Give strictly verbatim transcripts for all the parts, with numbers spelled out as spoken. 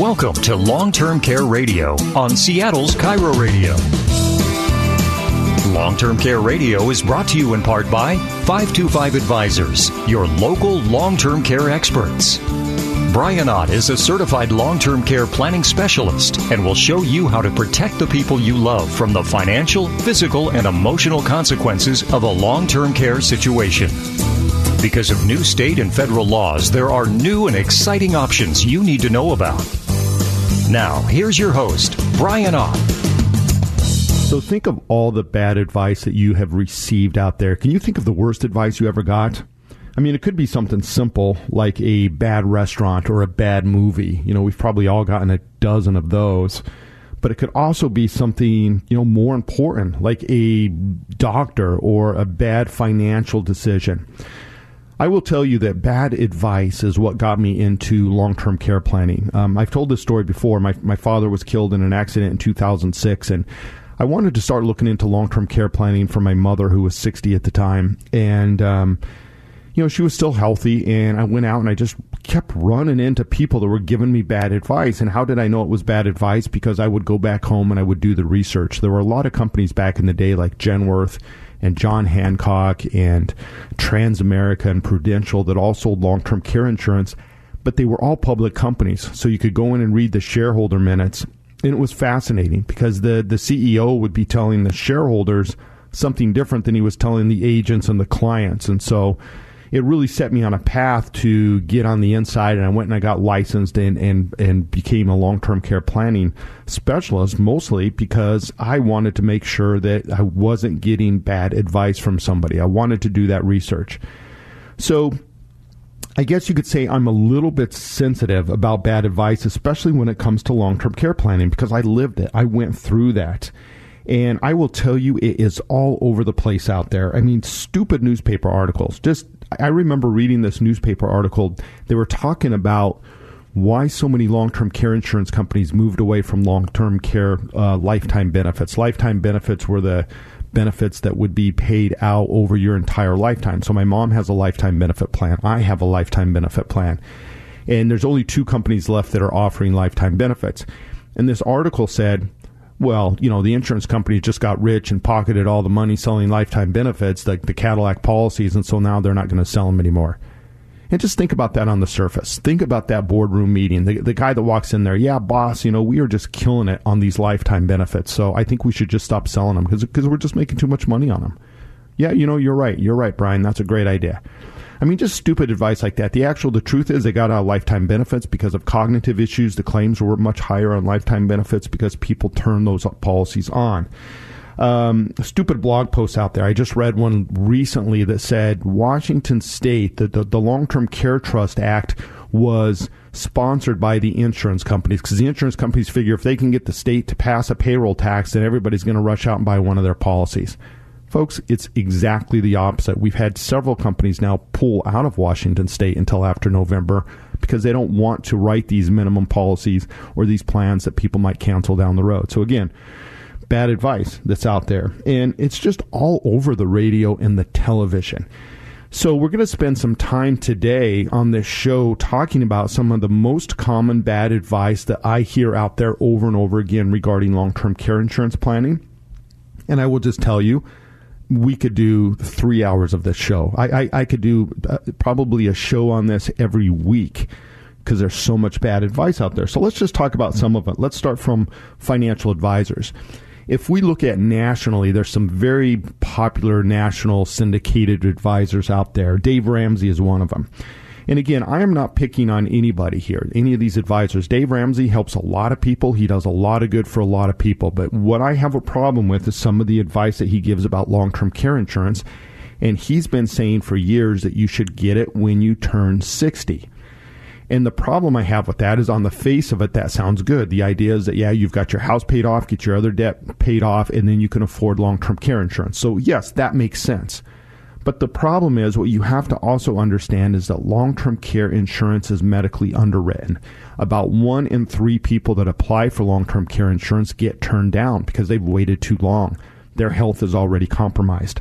Welcome to Long-Term Care Radio on Seattle's Kiro Radio. Long-Term Care Radio is brought to you in part by five two five Advisors, your local long-term care experts. Brian Ott is a certified long-term care planning specialist and will show you how to protect the people you love from the financial, physical, and emotional consequences of a long-term care situation. Because of new state and federal laws, there are new and exciting options you need to know about. Now, here's your host, Brian Ott. So think of all the bad advice that you have received out there. Can you think of the worst advice you ever got? I mean, it could be something simple like a bad restaurant or a bad movie. You know, we've probably all gotten a dozen of those. But it could also be something, you know, more important like a doctor or a bad financial decision. I will tell you that bad advice is what got me into long-term care planning. Um, I've told this story before. My my father was killed in an accident in two thousand six, and I wanted to start looking into long-term care planning for my mother, who was sixty at the time. And, um, you know, she was still healthy, and I went out and I just kept running into people that were giving me bad advice. And how did I know it was bad advice? Because I would go back home and I would do the research. There were a lot of companies back in the day like Genworth and John Hancock and Transamerica and Prudential that all sold long-term care insurance, but they were all public companies. So you could go in and read the shareholder minutes. And it was fascinating because the, the C E O would be telling the shareholders something different than he was telling the agents and the clients. And so it really set me on a path to get on the inside, and I went and I got licensed and, and, and became a long-term care planning specialist, mostly because I wanted to make sure that I wasn't getting bad advice from somebody. I wanted to do that research. So I guess you could say I'm a little bit sensitive about bad advice, especially when it comes to long-term care planning, because I lived it. I went through that. And I will tell you, it is all over the place out there. I mean, stupid newspaper articles. Just, I remember reading this newspaper article. They were talking about why so many long-term care insurance companies moved away from long-term care uh, lifetime benefits. Lifetime benefits were the benefits that would be paid out over your entire lifetime. So my mom has a lifetime benefit plan. I have a lifetime benefit plan. And there's only two companies left that are offering lifetime benefits. And this article said, well, you know, the insurance company just got rich and pocketed all the money selling lifetime benefits, like the Cadillac policies, and so now they're not going to sell them anymore. And just think about that on the surface. Think about that boardroom meeting. The, the guy that walks in there, yeah, boss, you know, we are just killing it on these lifetime benefits, so I think we should just stop selling them because because we're just making too much money on them. Yeah, you know, you're right. You're right, Brian. That's a great idea. I mean, just stupid advice like that. The actual, the truth is they got out of lifetime benefits because of cognitive issues. The claims were much higher on lifetime benefits because people turn those policies on. Um, stupid blog posts out there. I just read one recently that said Washington State, that the, the Long-Term Care Trust Act was sponsored by the insurance companies because the insurance companies figure if they can get the state to pass a payroll tax, then everybody's going to rush out and buy one of their policies. Folks, it's exactly the opposite. We've had several companies now pull out of Washington State until after November because they don't want to write these minimum policies or these plans that people might cancel down the road. So again, bad advice that's out there. And it's just all over the radio and the television. So we're going to spend some time today on this show talking about some of the most common bad advice that I hear out there over and over again regarding long-term care insurance planning. And I will just tell you, we could do three hours of this show. I, I, I could do uh, probably a show on this every week because there's so much bad advice out there. So let's just talk about some of it. Let's start from financial advisors. If we look at nationally, there's some very popular national syndicated advisors out there. Dave Ramsey is one of them. And again, I am not picking on anybody here, any of these advisors. Dave Ramsey helps a lot of people. He does a lot of good for a lot of people. But what I have a problem with is some of the advice that he gives about long-term care insurance. And he's been saying for years that you should get it when you turn sixty. And the problem I have with that is on the face of it, that sounds good. The idea is that, yeah, you've got your house paid off, get your other debt paid off, and then you can afford long-term care insurance. So yes, that makes sense. But the problem is what you have to also understand is that long-term care insurance is medically underwritten. About one in three people that apply for long-term care insurance get turned down because they've waited too long. Their health is already compromised.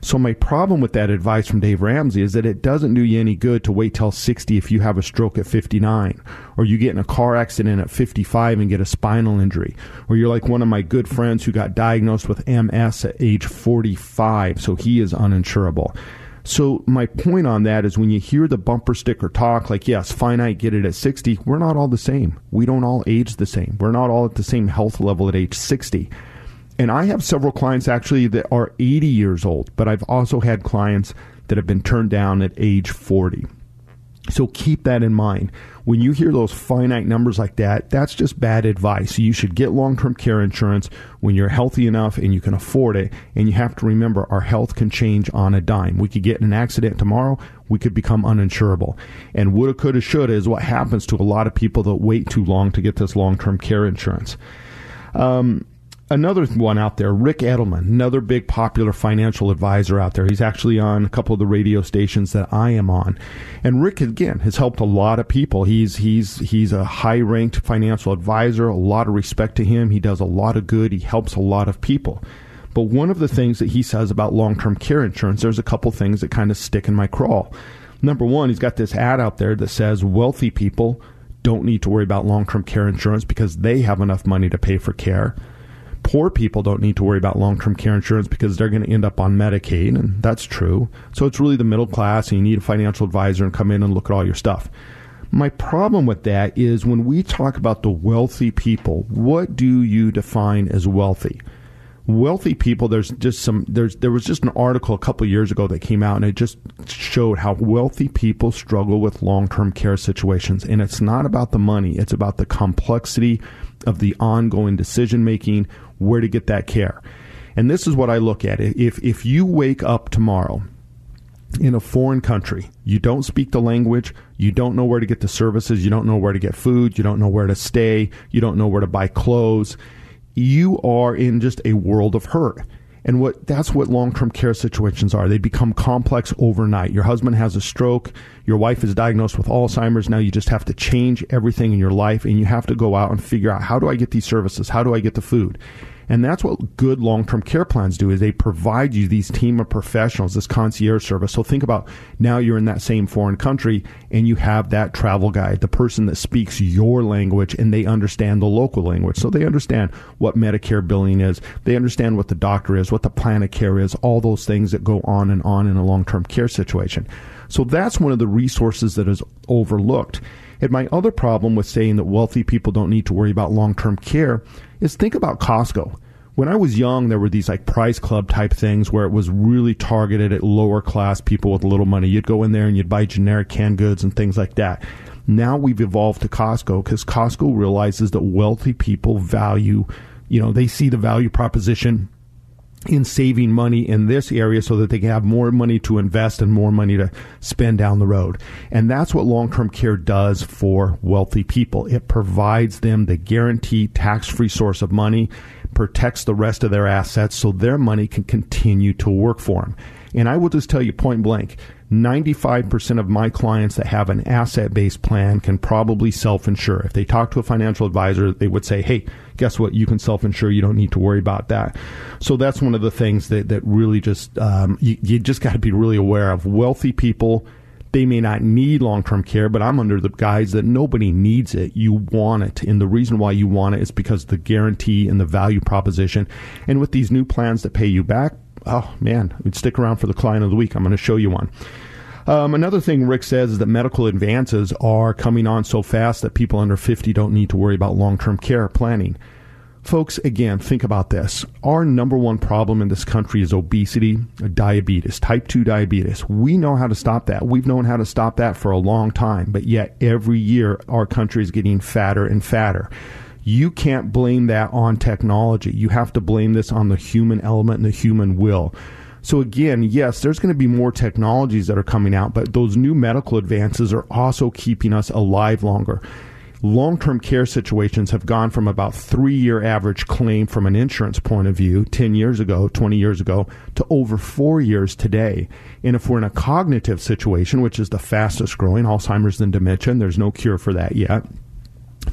So my problem with that advice from Dave Ramsey is that it doesn't do you any good to wait till sixty if you have a stroke at fifty-nine, or you get in a car accident at fifty-five and get a spinal injury, or you're like one of my good friends who got diagnosed with M S at age forty-five, so he is uninsurable. So my point on that is when you hear the bumper sticker talk like, yes, finite, get it at sixty, we're not all the same. We don't all age the same. We're not all at the same health level at age sixty. And I have several clients actually that are eighty years old, but I've also had clients that have been turned down at age forty. So keep that in mind. When you hear those finite numbers like that, that's just bad advice. You should get long-term care insurance when you're healthy enough and you can afford it. And you have to remember, our health can change on a dime. We could get in an accident tomorrow. We could become uninsurable. And woulda, coulda, shoulda is what happens to a lot of people that wait too long to get this long-term care insurance. Um... Another one out there, Rick Edelman, another big popular financial advisor out there. He's actually on a couple of the radio stations that I am on. And Rick, again, has helped a lot of people. He's he's he's a high-ranked financial advisor, a lot of respect to him. He does a lot of good. He helps a lot of people. But one of the things that he says about long-term care insurance, there's a couple things that kind of stick in my craw. Number one, he's got this ad out there that says wealthy people don't need to worry about long-term care insurance because they have enough money to pay for care. Poor people don't need to worry about long-term care insurance because they're going to end up on Medicaid, and that's true. So it's really the middle class, and you need a financial advisor and come in and look at all your stuff. My problem with that is when we talk about the wealthy people, what do you define as wealthy? Wealthy people, there's just some, there's, there was just an article a couple of years ago that came out, and it just showed how wealthy people struggle with long-term care situations. And it's not about the money. It's about the complexity of the ongoing decision-making, where to get that care. And this is what I look at. If, if you wake up tomorrow in a foreign country, you don't speak the language, you don't know where to get the services, you don't know where to get food, you don't know where to stay, you don't know where to buy clothes, you are in just a world of hurt. And what that's what long-term care situations are. They become complex overnight. Your husband has a stroke. Your wife is diagnosed with Alzheimer's. Now you just have to change everything in your life, and you have to go out and figure out, how do I get these services? How do I get the food? And that's what good long-term care plans do, is they provide you these team of professionals, this concierge service. So think about, now you're in that same foreign country and you have that travel guide, the person that speaks your language, and they understand the local language. So they understand what Medicare billing is. They understand what the doctor is, what the plan of care is, all those things that go on and on in a long-term care situation. So that's one of the resources that is overlooked. And my other problem with saying that wealthy people don't need to worry about long-term care is, think about Costco. When I was young, there were these like Price Club type things where it was really targeted at lower class people with little money. You'd go in there and you'd buy generic canned goods and things like that. Now we've evolved to Costco because Costco realizes that wealthy people value, you know, they see the value proposition in saving money in this area so that they can have more money to invest and more money to spend down the road. And that's what long-term care does for wealthy people. It provides them the guaranteed tax-free source of money, protects the rest of their assets so their money can continue to work for them. And I will just tell you point blank, ninety-five percent of my clients that have an asset-based plan can probably self-insure. If they talk to a financial advisor, they would say, hey, guess what? You can self-insure. You don't need to worry about that. So that's one of the things that, that really just, um, you, you just got to be really aware of. Wealthy people, they may not need long-term care, but I'm under the guise that nobody needs it. You want it. And the reason why you want it is because the guarantee and the value proposition. And with these new plans that pay you back, oh, man, we'd stick around for the client of the week. I'm going to show you one. Um, another thing Rick says is that medical advances are coming on so fast that people under fifty don't need to worry about long-term care planning. Folks, again, think about this. Our number one problem in this country is obesity, diabetes, type two diabetes. We know how to stop that. We've known how to stop that for a long time, but yet every year our country is getting fatter and fatter. You can't blame that on technology. You have to blame this on the human element and the human will. So again, yes, there's going to be more technologies that are coming out, but those new medical advances are also keeping us alive longer. Long-term care situations have gone from about three-year average claim from an insurance point of view ten years ago, twenty years ago, to over four years today. And if we're in a cognitive situation, which is the fastest growing, Alzheimer's and dementia, and there's no cure for that yet,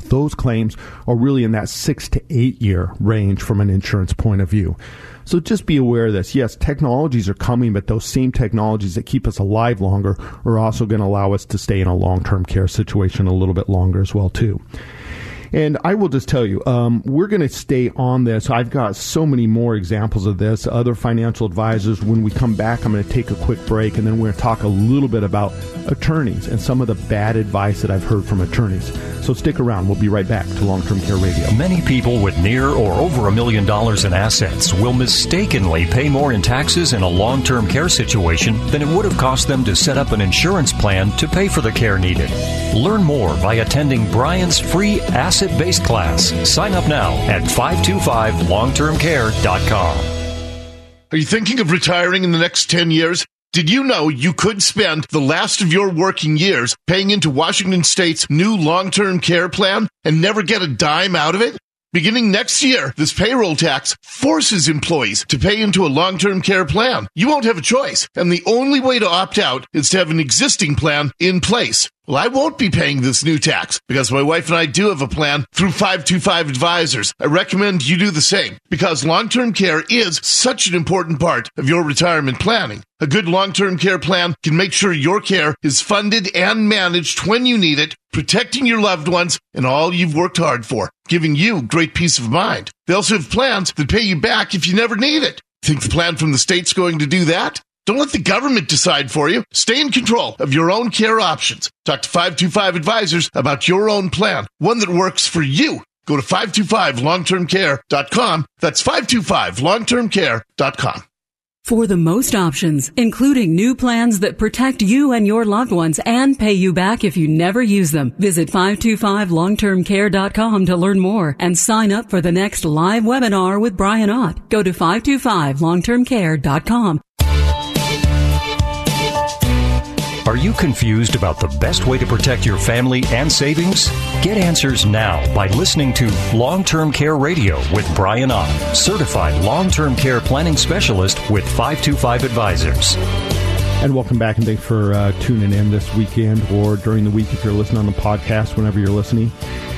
Those claims are really in that six to eight year range from an insurance point of view. So just be aware of this. Yes, technologies are coming, but those same technologies that keep us alive longer are also going to allow us to stay in a long-term care situation a little bit longer as well, too. And I will just tell you, um, we're going to stay on this. I've got so many more examples of this, other financial advisors. When we come back, I'm going to take a quick break, and then we're going to talk a little bit about attorneys and some of the bad advice that I've heard from attorneys. So stick around. We'll be right back to Long-Term Care Radio. Many people with near or over a million dollars in assets will mistakenly pay more in taxes in a long-term care situation than it would have cost them to set up an insurance plan to pay for the care needed. Learn more by attending Brian's free asset based class. Sign up now at five two five long term care dot com. Are you thinking of retiring in the next ten years? Did you know you could spend the last of your working years paying into Washington State's new long-term care plan and never get a dime out of it? Beginning next year, this payroll tax forces employees to pay into a long-term care plan. You won't have a choice, and the only way to opt out is to have an existing plan in place. Well, I won't be paying this new tax because my wife and I do have a plan through five two five Advisors. I recommend you do the same because long-term care is such an important part of your retirement planning. A good long-term care plan can make sure your care is funded and managed when you need it, protecting your loved ones and all you've worked hard for, giving you great peace of mind. They also have plans that pay you back if you never need it. Think the plan from the state's going to do that? Don't let the government decide for you. Stay in control of your own care options. Talk to five two five Advisors about your own plan, one that works for you. Go to five two five long term care dot com. That's five two five long term care dot com. For the most options, including new plans that protect you and your loved ones and pay you back if you never use them, visit five two five long term care dot com to learn more and sign up for the next live webinar with Brian Ott. Go to five two five long term care dot com. Are you confused about the best way to protect your family and savings? Get answers now by listening to Long-Term Care Radio with Brian Ott, certified long-term care planning specialist with five two five Advisors. And welcome back, and thanks for uh, tuning in this weekend or during the week if you're listening on the podcast, whenever you're listening.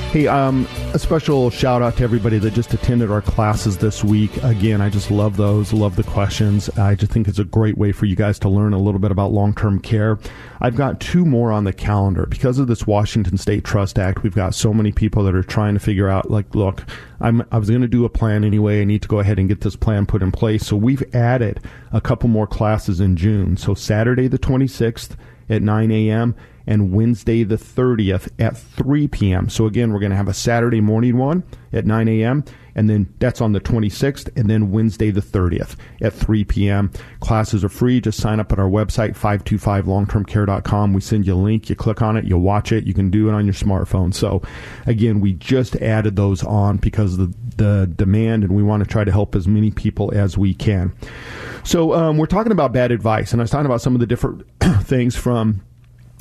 Hey, um, a special shout out to everybody that just attended our classes this week. Again, I just love those, love the questions. I just think it's a great way for you guys to learn a little bit about long-term care. I've got two more on the calendar. Because of this Washington State Trust Act, we've got so many people that are trying to figure out, like, look, I'm, I was going to do a plan anyway. I need to go ahead and get this plan put in place. So we've added a couple more classes in June. So Saturday the twenty-sixth at nine a.m., and Wednesday the thirtieth at three p.m. So again, we're going to have a Saturday morning one at nine a.m., and then that's on the twenty-sixth, and then Wednesday the thirtieth at three p.m. Classes are free. Just sign up at our website, five two five long term care dot com. We send you a link. You click on it. You watch it. You can do it on your smartphone. So again, we just added those on because of the, the demand, and we want to try to help as many people as we can. So um, we're talking about bad advice, and I was talking about some of the different things from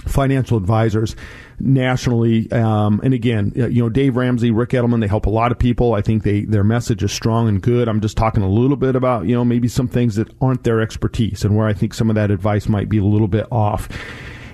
financial advisors nationally. Um, and again, you know, Dave Ramsey, Rick Edelman, they help a lot of people. I think they, their message is strong and good. I'm just talking a little bit about, you know, maybe some things that aren't their expertise and where I think some of that advice might be a little bit off.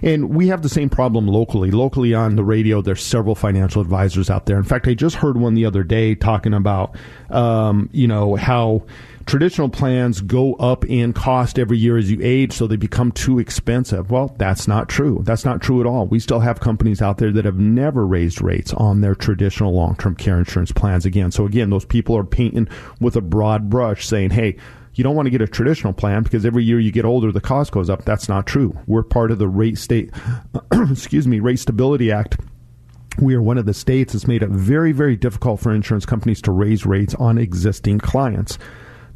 And we have the same problem locally. Locally on the radio, there's several financial advisors out there. In fact, I just heard one the other day talking about, um, you know, how traditional plans go up in cost every year as you age, so they become too expensive. Well, that's not true. That's not true at all. We still have companies out there that have never raised rates on their traditional long-term care insurance plans again. So again, those people are painting with a broad brush saying, hey, you don't want to get a traditional plan because every year you get older, the cost goes up. That's not true. We're part of the rate state, excuse me, Rate Stability Act. We are one of the states that's made it very, very difficult for insurance companies to raise rates on existing clients,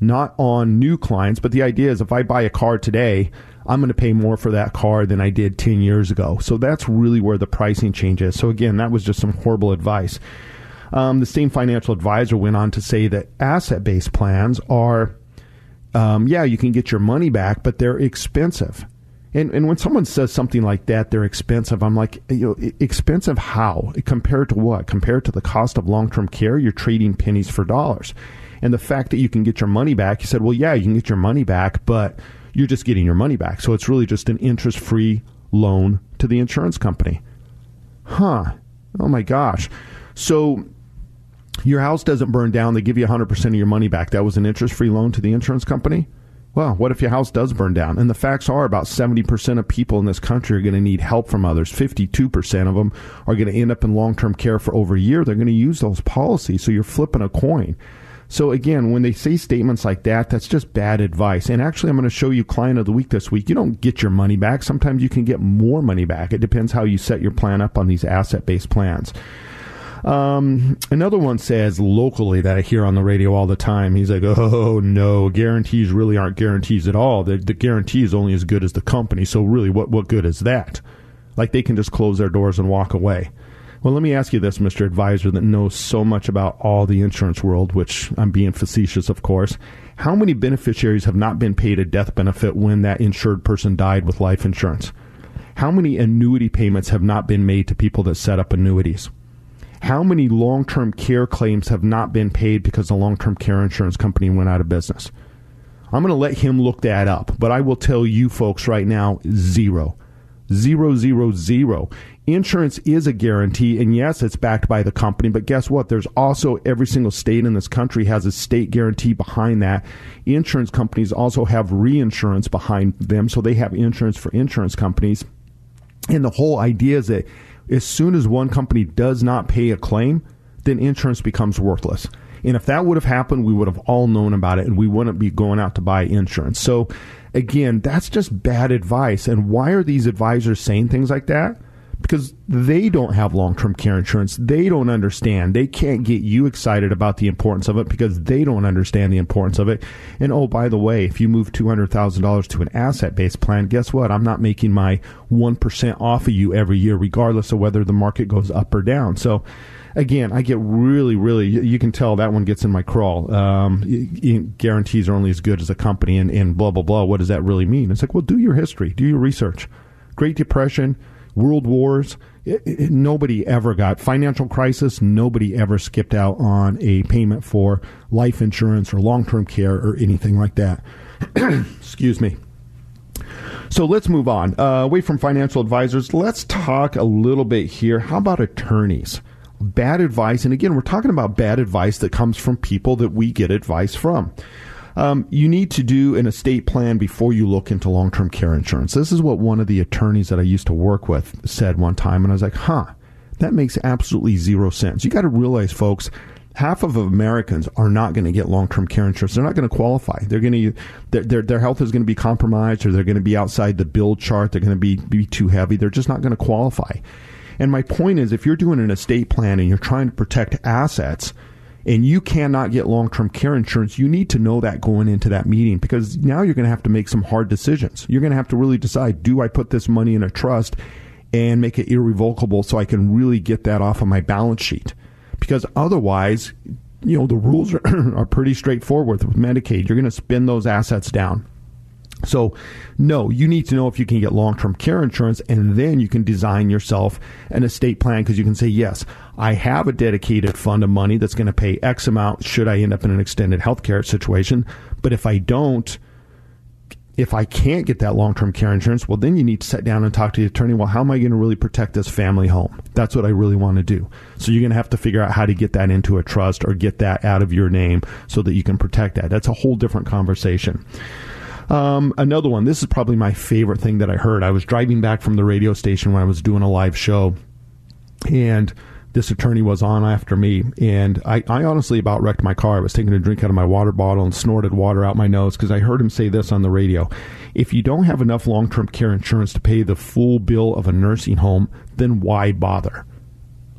not on new clients. But the idea is if I buy a car today, I'm going to pay more for that car than I did ten years ago. So that's really where the pricing change is. So again, that was just some horrible advice. Um, the same financial advisor went on to say that asset-based plans are Um, yeah, you can get your money back, but they're expensive. And and when someone says something like that, they're expensive, I'm like, you know, expensive how? Compared to what? Compared to the cost of long-term care, you're trading pennies for dollars. And the fact that you can get your money back, you said, well, yeah, you can get your money back, but you're just getting your money back. So it's really just an interest-free loan to the insurance company. Huh. Oh, my gosh. So your house doesn't burn down. They give you one hundred percent of your money back. That was an interest-free loan to the insurance company. Well, what if your house does burn down? And the facts are about seventy percent of people in this country are going to need help from others. fifty-two percent of them are going to end up in long-term care for over a year. They're going to use those policies. So you're flipping a coin. So again, when they say statements like that, that's just bad advice. And actually, I'm going to show you client of the week this week. You don't get your money back. Sometimes you can get more money back. It depends how you set your plan up on these asset-based plans. Um, another one says locally that I hear on the radio all the time. He's like, oh, no, guarantees really aren't guarantees at all. The, the guarantee is only as good as the company. So really, what, what good is that? Like they can just close their doors and walk away. Well, let me ask you this, Mister Advisor, that knows so much about all the insurance world, which I'm being facetious, of course. How many beneficiaries have not been paid a death benefit when that insured person died with life insurance? How many annuity payments have not been made to people that set up annuities? How many long-term care claims have not been paid because the long-term care insurance company went out of business? I'm going to let him look that up, but I will tell you folks right now, zero. Zero, zero, zero. Insurance is a guarantee, and yes, it's backed by the company, but guess what? There's also every single state in this country has a state guarantee behind that. Insurance companies also have reinsurance behind them, so they have insurance for insurance companies. And the whole idea is that as soon as one company does not pay a claim, then insurance becomes worthless. And if that would have happened, we would have all known about it, and we wouldn't be going out to buy insurance. So again, that's just bad advice. And why are these advisors saying things like that? Because they don't have long-term care insurance. They don't understand. They can't get you excited about the importance of it because they don't understand the importance of it. And, oh, by the way, if you move two hundred thousand dollars to an asset-based plan, guess what? I'm not making my one percent off of you every year, regardless of whether the market goes up or down. So, again, I get really, really, you can tell that one gets in my crawl. Um, guarantees are only as good as a company and, and blah, blah, blah. What does that really mean? It's like, well, do your history. Do your research. Great Depression. World wars, it, it, nobody ever got. Financial crisis, nobody ever skipped out on a payment for life insurance or long-term care or anything like that. Excuse me. So let's move on. Uh, away from financial advisors, let's talk a little bit here. How about attorneys? Bad advice, and again, we're talking about bad advice that comes from people that we get advice from. Um, you need to do an estate plan before you look into long-term care insurance. This is what one of the attorneys that I used to work with said one time, and I was like, huh, that makes absolutely zero sense. You got to realize, folks, half of Americans are not going to get long-term care insurance. They're not going to qualify. They're going to their, their their health is going to be compromised, or they're going to be outside the bill chart. They're going to be, be too heavy. They're just not going to qualify. And my point is, if you're doing an estate plan and you're trying to protect assets, and you cannot get long-term care insurance, you need to know that going into that meeting, because now you're going to have to make some hard decisions. You're going to have to really decide, do I put this money in a trust and make it irrevocable so I can really get that off of my balance sheet? Because otherwise, you know, the rules are, are pretty straightforward with Medicaid. You're going to spin those assets down. So, no, you need to know if you can get long-term care insurance, and then you can design yourself an estate plan, because you can say, yes, I have a dedicated fund of money that's going to pay X amount should I end up in an extended healthcare situation. But if I don't, if I can't get that long-term care insurance, well, then you need to sit down and talk to the attorney. Well, how am I going to really protect this family home? That's what I really want to do. So you're going to have to figure out how to get that into a trust or get that out of your name so that you can protect that. That's a whole different conversation. Um, another one. This is probably my favorite thing that I heard. I was driving back from the radio station when I was doing a live show, and this attorney was on after me, and I, I honestly about wrecked my car. I was taking a drink out of my water bottle and snorted water out my nose because I heard him say this on the radio. If you don't have enough long-term care insurance to pay the full bill of a nursing home, then why bother?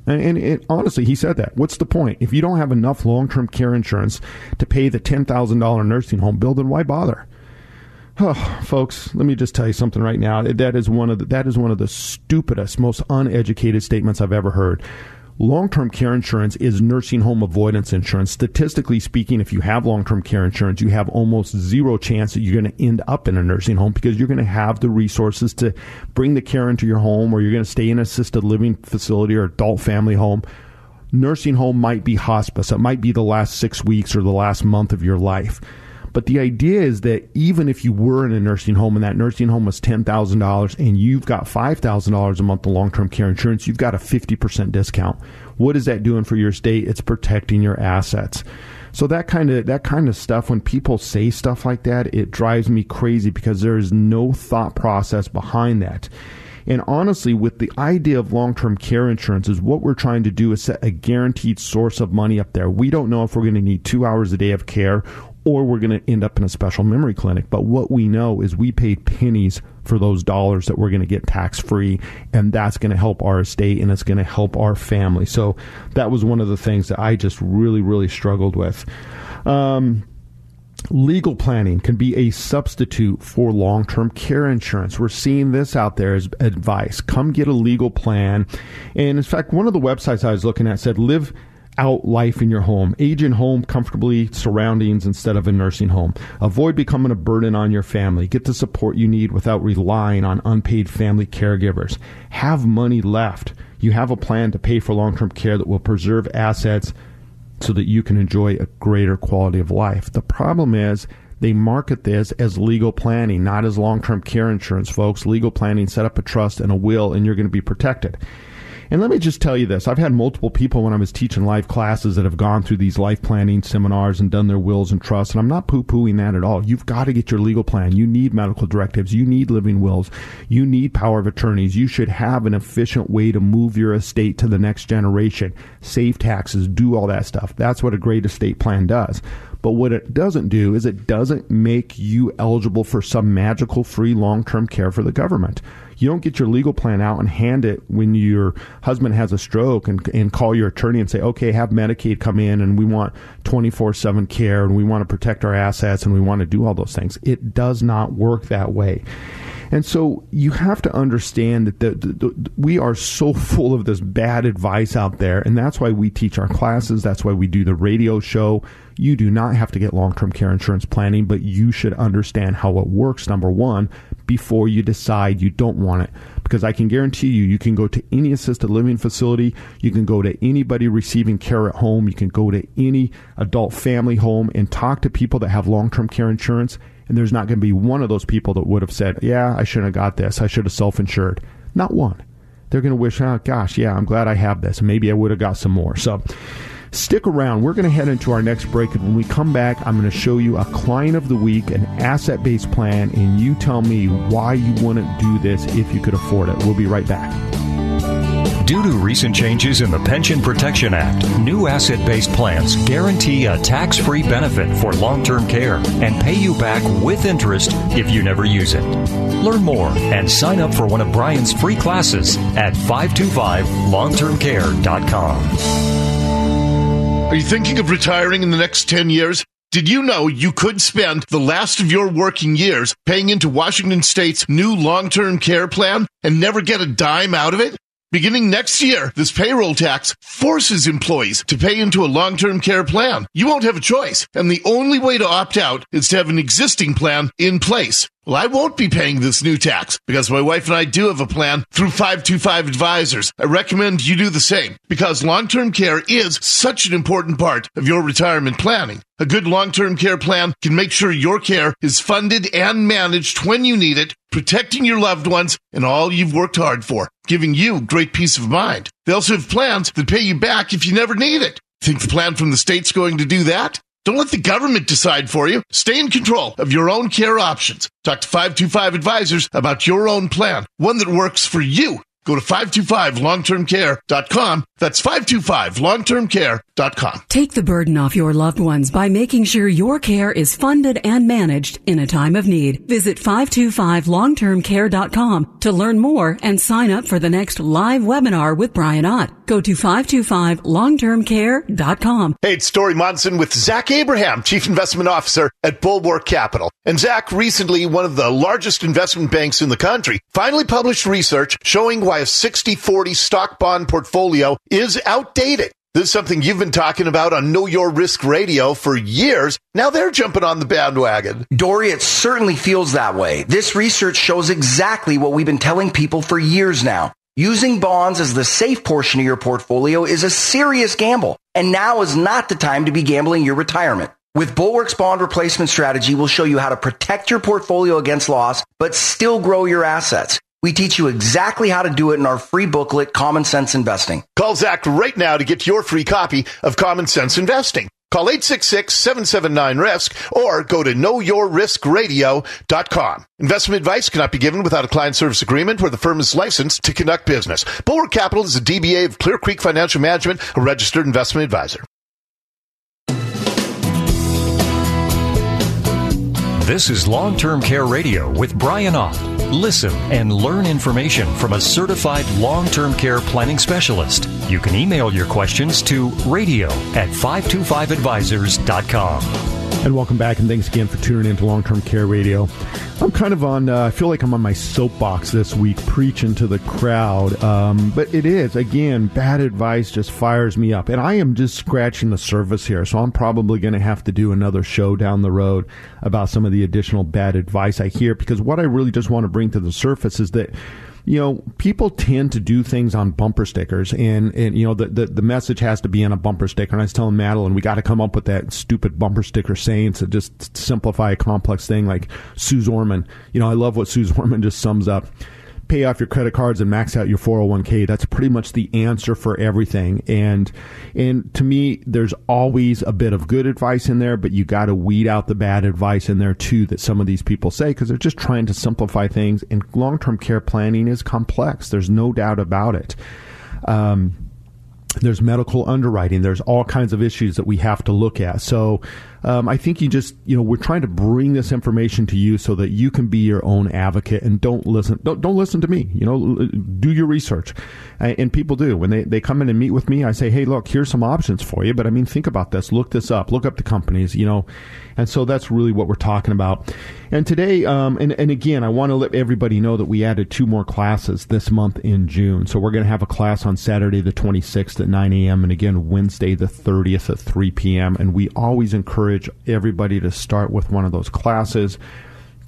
And, and it, honestly, he said that. What's the point? If you don't have enough long-term care insurance to pay the ten thousand dollars nursing home bill, then why bother? Oh, folks, let me just tell you something right now. That is one of the, that is one of the stupidest, most uneducated statements I've ever heard. Long-term care insurance is nursing home avoidance insurance. Statistically speaking, if you have long-term care insurance, you have almost zero chance that you're going to end up in a nursing home because you're going to have the resources to bring the care into your home, or you're going to stay in an assisted living facility or adult family home. Nursing home might be hospice. It might be the last six weeks or the last month of your life. But the idea is that even if you were in a nursing home and that nursing home was ten thousand dollars and you've got five thousand dollars a month in long-term care insurance, you've got a fifty percent discount. What is that doing for your state? It's protecting your assets. So that kind of that kind of stuff, when people say stuff like that, it drives me crazy because there is no thought process behind that. And honestly, with the idea of long-term care insurance, is what we're trying to do is set a guaranteed source of money up there. We don't know if we're going to need two hours a day of care or we're going to end up in a special memory clinic. But what we know is we pay pennies for those dollars that we're going to get tax-free, and that's going to help our estate and it's going to help our family. So that was one of the things that I just really, really struggled with. Um, Legal planning can be a substitute for long-term care insurance. We're seeing this out there as advice. Come get a legal plan. And in fact, one of the websites I was looking at said, live out life in your home, age in home, comfortably surroundings instead of a nursing home. Avoid becoming a burden on your family. Get the support you need without relying on unpaid family caregivers. Have money left. You have a plan to pay for long-term care that will preserve assets so that you can enjoy a greater quality of life. The problem is they market this as legal planning, not as long-term care insurance, folks. Legal planning, set up a trust and a will, and you're going to be protected. And let me just tell you this. I've had multiple people when I was teaching life classes that have gone through these life planning seminars and done their wills and trusts, and I'm not poo-pooing that at all. You've got to get your legal plan. You need medical directives. You need living wills. You need power of attorneys. You should have an efficient way to move your estate to the next generation. Save taxes. Do all that stuff. That's what a great estate plan does. But what it doesn't do is it doesn't make you eligible for some magical free long-term care for the government. You don't get your legal plan out and hand it when your husband has a stroke and and call your attorney and say, okay, have Medicaid come in and we want twenty-four seven care and we want to protect our assets and we want to do all those things. It does not work that way. And so you have to understand that the, the, the, we are so full of this bad advice out there, and that's why we teach our classes. That's why we do the radio show. You do not have to get long-term care insurance planning, but you should understand how it works, number one, before you decide you don't want it. Because I can guarantee you, you can go to any assisted living facility, you can go to anybody receiving care at home, you can go to any adult family home and talk to people that have long-term care insurance. And there's not going to be one of those people that would have said, yeah, I shouldn't have got this. I should have self-insured. Not one. They're going to wish, oh, gosh, yeah, I'm glad I have this. Maybe I would have got some more. So stick around. We're going to head into our next break. And when we come back, I'm going to show you a client of the week, an asset-based plan, and you tell me why you wouldn't do this if you could afford it. We'll be right back. Due to recent changes in the Pension Protection Act, new asset-based plans guarantee a tax-free benefit for long-term care and pay you back with interest if you never use it. Learn more and sign up for one of Brian's free classes at five two five long term care dot com. Are you thinking of retiring in the next ten years? Did you know you could spend the last of your working years paying into Washington State's new long-term care plan and never get a dime out of it? Beginning next year, this payroll tax forces employees to pay into a long-term care plan. You won't have a choice, and the only way to opt out is to have an existing plan in place. Well, I won't be paying this new tax because my wife and I do have a plan through five two five Advisors. I recommend you do the same because long-term care is such an important part of your retirement planning. A good long-term care plan can make sure your care is funded and managed when you need it, protecting your loved ones and all you've worked hard for, giving you great peace of mind. They also have plans that pay you back if you never need it. Think the plan from the state's going to do that? Don't let the government decide for you. Stay in control of your own care options. Talk to five two five Advisors about your own plan, one that works for you. Go to five two five long term care dot com. That's five two five long term care dot com. Take the burden off your loved ones by making sure your care is funded and managed in a time of need. Visit five two five long term care dot com to learn more and sign up for the next live webinar with Brian Ott. Go to five two five long term care dot com. Hey, it's Dori Monson with Zach Abraham, Chief Investment Officer at Bulwark Capital. And Zach, recently one of the largest investment banks in the country, finally published research showing why a sixty forty stock bond portfolio is outdated. This is something you've been talking about on Know Your Risk Radio for years. Now they're jumping on the bandwagon. Dori, it certainly feels that way. This research shows exactly what we've been telling people for years now. Using bonds as the safe portion of your portfolio is a serious gamble, and now is not the time to be gambling your retirement. With Bulwark's bond replacement strategy, we'll show you how to protect your portfolio against loss, but still grow your assets. We teach you exactly how to do it in our free booklet, Common Sense Investing. Call Zach right now to get your free copy of Common Sense Investing. Call eight six six, seven seven nine, R I S K or go to know your risk radio dot com. Investment advice cannot be given without a client service agreement where the firm is licensed to conduct business. Bulwark Capital is a D B A of Clear Creek Financial Management, a registered investment advisor. This is Long-Term Care Radio with Brian Ott. Listen and learn information from a certified long-term care planning specialist. You can email your questions to radio at five two five advisors dot com. And welcome back, and thanks again for tuning in to Long-Term Care Radio. I'm kind of on, uh, I feel like I'm on my soapbox this week, preaching to the crowd. Um, but it is, again, bad advice just fires me up. And I am just scratching the surface here, so I'm probably going to have to do another show down the road about some of the additional bad advice I hear. Because what I really just want to bring to the surface is that, you know, people tend to do things on bumper stickers, and, and you know, the, the, the message has to be on a bumper sticker. And I was telling Madeline, we got to come up with that stupid bumper sticker saying to just simplify a complex thing like Suze Orman. You know, I love what Suze Orman just sums up. Pay off your credit cards and max out your four oh one k. That's pretty much the answer for everything. And and to me, there's always a bit of good advice in there, but you got to weed out the bad advice in there too that some of these people say, because they're just trying to simplify things. And long-term care planning is complex. There's no doubt about it. Um There's medical underwriting. There's all kinds of issues that we have to look at. So um, I think you just, you know, we're trying to bring this information to you so that you can be your own advocate and don't listen. Don't, don't listen to me. You know, do your research. And people do. When they, they come in and meet with me, I say, hey, look, here's some options for you. But I mean, think about this. Look this up. Look up the companies, you know. And so that's really what we're talking about. And today, um, and, and again, I want to let everybody know that we added two more classes this month in June. So we're going to have a class on Saturday the twenty-sixth at nine a.m. and again Wednesday the thirtieth at three p.m. And we always encourage everybody to start with one of those classes.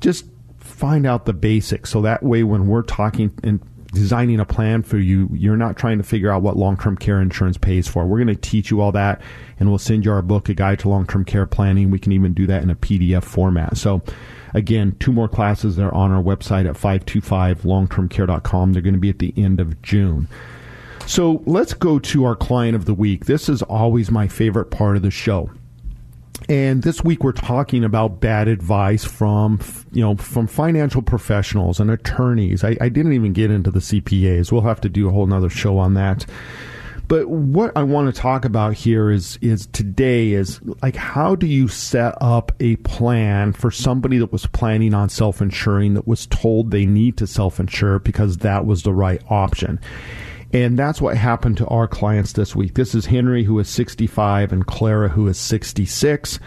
Just find out the basics. So that way when we're talking and designing a plan for you, you're not trying to figure out what long-term care insurance pays for. We're going to teach you all that, and we'll send you our book, A Guide to Long-Term Care Planning. We can even do that in a P D F format. So again, two more classes that are on our website at five two five long term care dot com. They're going to be at the end of June. So let's go to our client of the week. This is always my favorite part of the show. And this week we're talking about bad advice from, you know, from financial professionals and attorneys. I, I didn't even get into the C P As. We'll have to do a whole nother show on that. But what I want to talk about here is, is today is like, how do you set up a plan for somebody that was planning on self-insuring that was told they need to self-insure because that was the right option? And that's what happened to our clients this week. This is Henry, who is sixty-five, and Clara, who is sixty-six.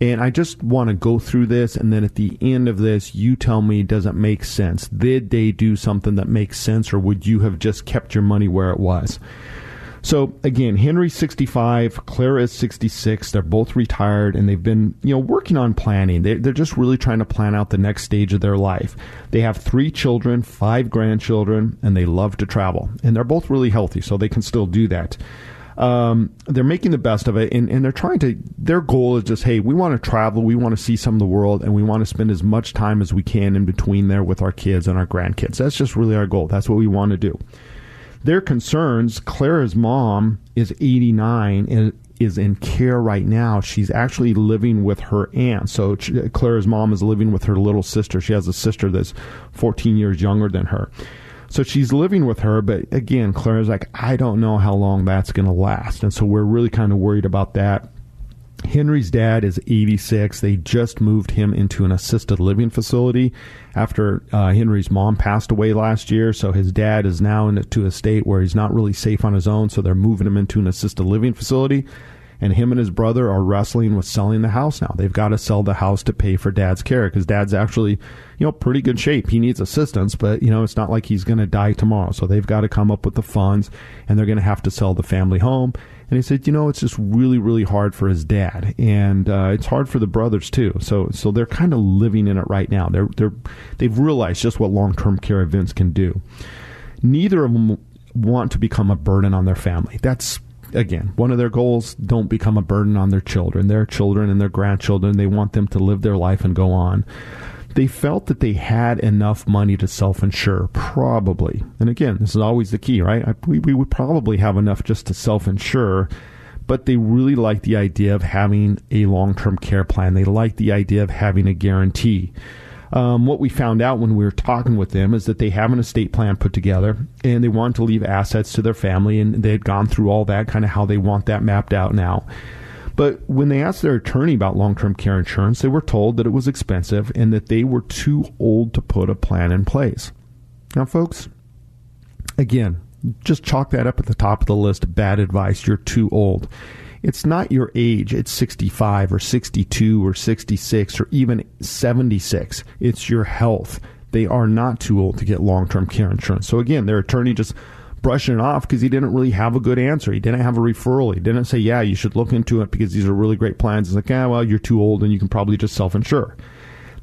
And I just want to go through this, and then at the end of this, you tell me, does it make sense? Did they do something that makes sense, or would you have just kept your money where it was? So again, Henry's sixty-five, Clara is sixty-six. They're both retired, and they've been, you know, working on planning. They're, they're just really trying to plan out the next stage of their life. They have three children, five grandchildren, and they love to travel. And they're both really healthy, so they can still do that. Um, they're making the best of it, and, and they're trying to, their goal is just, hey, we want to travel, we want to see some of the world, and we want to spend as much time as we can in between there with our kids and our grandkids. That's just really our goal. That's what we want to do. Their concerns, Clara's mom is eighty-nine and is in care right now. She's actually living with her aunt. So she, Clara's mom is living with her little sister. She has a sister that's fourteen years younger than her. So she's living with her. But again, Clara's like, I don't know how long that's going to last. And so we're really kind of worried about that. Henry's dad is eighty-six. They just moved him into an assisted living facility after uh, Henry's mom passed away last year. So his dad is now into a state where he's not really safe on his own. So they're moving him into an assisted living facility. And him and his brother are wrestling with selling the house now. They've got to sell the house to pay for dad's care because dad's actually, you know, pretty good shape. He needs assistance, but, you know, it's not like he's going to die tomorrow. So they've got to come up with the funds, and they're going to have to sell the family home. And he said, you know, it's just really, really hard for his dad. And uh, it's hard for the brothers, too. So so they're kind of living in it right now. They're, they're, they've realized just what long-term care events can do. Neither of them want to become a burden on their family. That's again, one of their goals, don't become a burden on their children, their children and their grandchildren. They want them to live their life and go on. They felt that they had enough money to self-insure, probably. And again, this is always the key, right? I, we, we would probably have enough just to self-insure, but they really liked the idea of having a long-term care plan. They liked the idea of having a guarantee. Um, what we found out when we were talking with them is that they have an estate plan put together, and they wanted to leave assets to their family, and they had gone through all that, kind of how they want that mapped out now. But when they asked their attorney about long-term care insurance, they were told that it was expensive and that they were too old to put a plan in place. Now, folks, again, just chalk that up at the top of the list, bad advice, you're too old. It's not your age. It's sixty-five or sixty-two or sixty-six or even seventy-six. It's your health. They are not too old to get long-term care insurance. So again, their attorney just brushing it off because he didn't really have a good answer. He didn't have a referral. He didn't say, yeah, you should look into it because these are really great plans. It's like, ah, well, you're too old and you can probably just self-insure.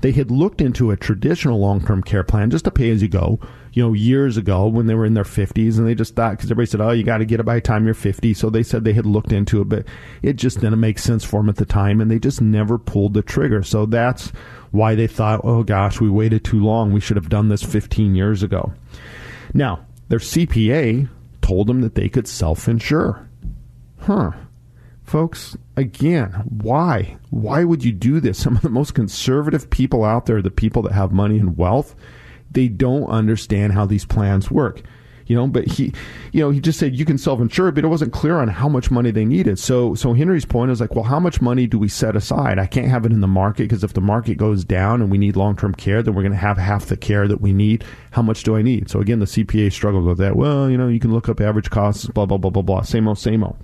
They had looked into a traditional long-term care plan, just a pay-as-you-go, you know, years ago when they were in their fifties, and they just thought, because everybody said, oh, you got to get it by the time you're fifty. So they said they had looked into it, but it just didn't make sense for them at the time, and they just never pulled the trigger. So that's why they thought, oh, gosh, we waited too long. We should have done this fifteen years ago. Now, their C P A told them that they could self-insure. Huh. Folks, again, why? Why would you do this? Some of the most conservative people out there, the people that have money and wealth, they don't understand how these plans work. You know, but he, you know, he just said you can self-insure, but it wasn't clear on how much money they needed. So, so Henry's point is like, well, how much money do we set aside? I can't have it in the market because if the market goes down and we need long-term care, then we're going to have half the care that we need. How much do I need? So again, the C P A struggled with that. Well, you know, you can look up average costs, blah, blah, blah, blah, blah. Same old, same old.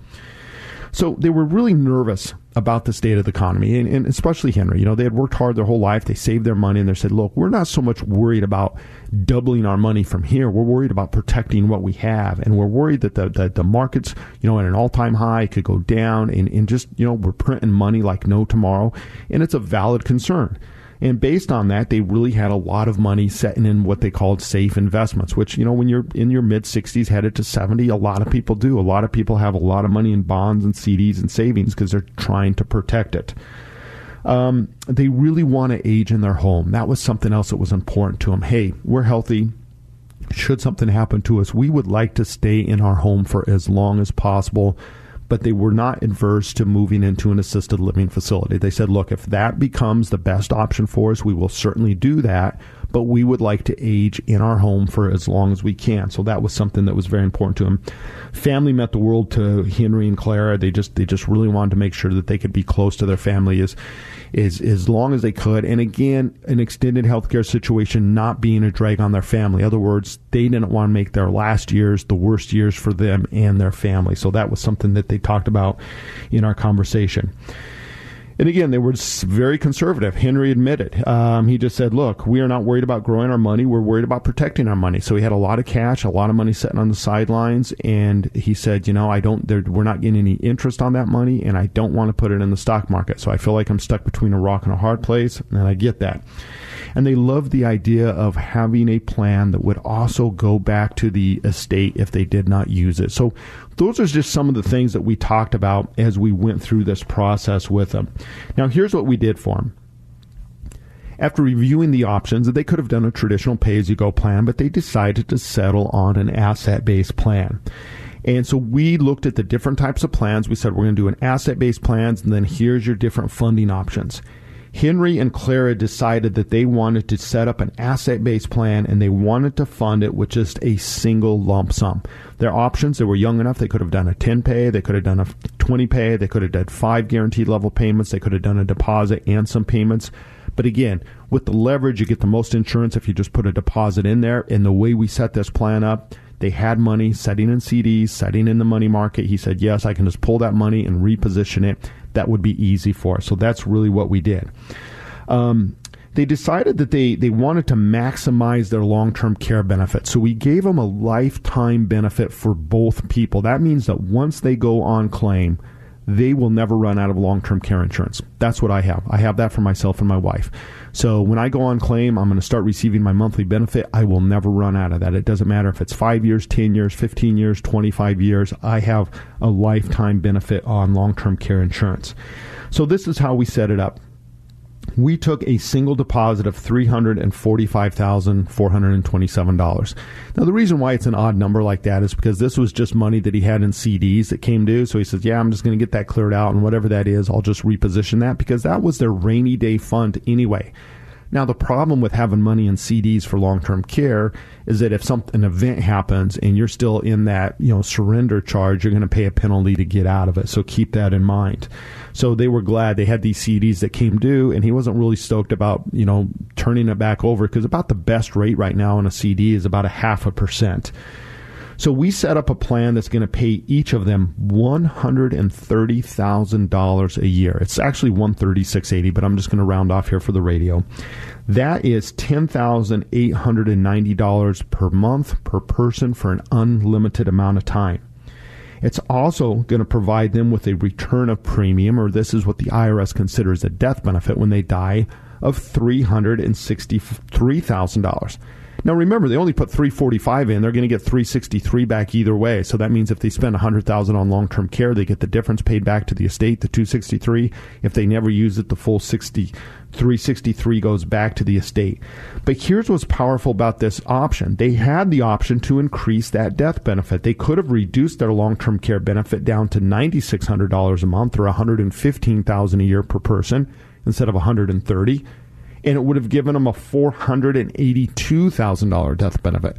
So they were really nervous about the state of the economy, and, and especially Henry. You know, they had worked hard their whole life. They saved their money, and they said, look, we're not so much worried about doubling our money from here. We're worried about protecting what we have, and we're worried that the, the, the markets, you know, at an all-time high could go down, and, and just, you know, we're printing money like no tomorrow, and it's a valid concern. And based on that, they really had a lot of money setting in what they called safe investments, which, you know, when you're in your mid-sixties headed to seventy, a lot of people do. A lot of people have a lot of money in bonds and C Ds and savings because they're trying to protect it. Um, they really want to age in their home. That was something else that was important to them. Hey, we're healthy. Should something happen to us, we would like to stay in our home for as long as possible. But they were not adverse to moving into an assisted living facility. They said, look, if that becomes the best option for us, we will certainly do that, but we would like to age in our home for as long as we can. So that was something that was very important to them. Family meant the world to Henry and Clara. They just they just really wanted to make sure that they could be close to their family as, as, as long as they could. And again, an extended healthcare situation not being a drag on their family. In other words, they didn't want to make their last years the worst years for them and their family. So that was something that they They talked about in our conversation. And again, they were very conservative. Henry admitted. Um, he just said, look, we are not worried about growing our money. We're worried about protecting our money. So he had a lot of cash, a lot of money sitting on the sidelines. And he said, you know, I don't, we're not getting any interest on that money, and I don't want to put it in the stock market. So I feel like I'm stuck between a rock and a hard place. And I get that. And they loved the idea of having a plan that would also go back to the estate if they did not use it. So those are just some of the things that we talked about as we went through this process with them. Now, here's what we did for them. After reviewing the options, they could have done a traditional pay-as-you-go plan, but they decided to settle on an asset-based plan. And so we looked at the different types of plans. We said, we're going to do an asset-based plans, and then here's your different funding options. Henry and Clara decided that they wanted to set up an asset-based plan, and they wanted to fund it with just a single lump sum. Their options, they were young enough, they could have done a ten pay, they could have done a twenty pay, they could have done five guaranteed level payments, they could have done a deposit and some payments. But again, with the leverage, you get the most insurance if you just put a deposit in there. And the way we set this plan up, they had money setting in C Ds, setting in the money market. He said, yes, I can just pull that money and reposition it. That would be easy for us. So that's really what we did. Um, they decided that they, they wanted to maximize their long-term care benefit. So we gave them a lifetime benefit for both people. That means that once they go on claim, they will never run out of long-term care insurance. That's what I have. I have that for myself and my wife. So when I go on claim, I'm going to start receiving my monthly benefit. I will never run out of that. It doesn't matter if it's five years, ten years, fifteen years, twenty-five years. I have a lifetime benefit on long-term care insurance. So this is how we set it up. We took a single deposit of three hundred forty-five thousand four hundred twenty-seven dollars. Now, the reason why it's an odd number like that is because this was just money that he had in C Ds that came due. So he says, yeah, I'm just going to get that cleared out, and whatever that is, I'll just reposition that, because that was their rainy day fund anyway. Now, the problem with having money in C Ds for long-term care is that if some, an event happens and you're still in that, you know, surrender charge, you're going to pay a penalty to get out of it. So keep that in mind. So they were glad they had these C Ds that came due, and he wasn't really stoked about, you know, turning it back over, because about the best rate right now on a C D is about a half a percent. So we set up a plan that's going to pay each of them one hundred thirty thousand dollars a year. It's actually one hundred thirty-six eighty, but I'm just going to round off here for the radio. That is ten thousand eight hundred ninety dollars per month per person for an unlimited amount of time. It's also going to provide them with a return of premium, or this is what the I R S considers a death benefit when they die, of three hundred sixty-three thousand dollars. Now, remember, they only put three forty-five in. They're going to get three sixty-three back either way. So that means if they spend one hundred thousand dollars on long-term care, they get the difference paid back to the estate, the two sixty-three. If they never use it, the full sixty-three sixty-three goes back to the estate. But here's what's powerful about this option. They had the option to increase that death benefit. They could have reduced their long-term care benefit down to nine thousand six hundred dollars a month, or one hundred fifteen thousand dollars a year per person instead of one hundred thirty thousand dollars. And it would have given them a four hundred eighty-two thousand dollars death benefit.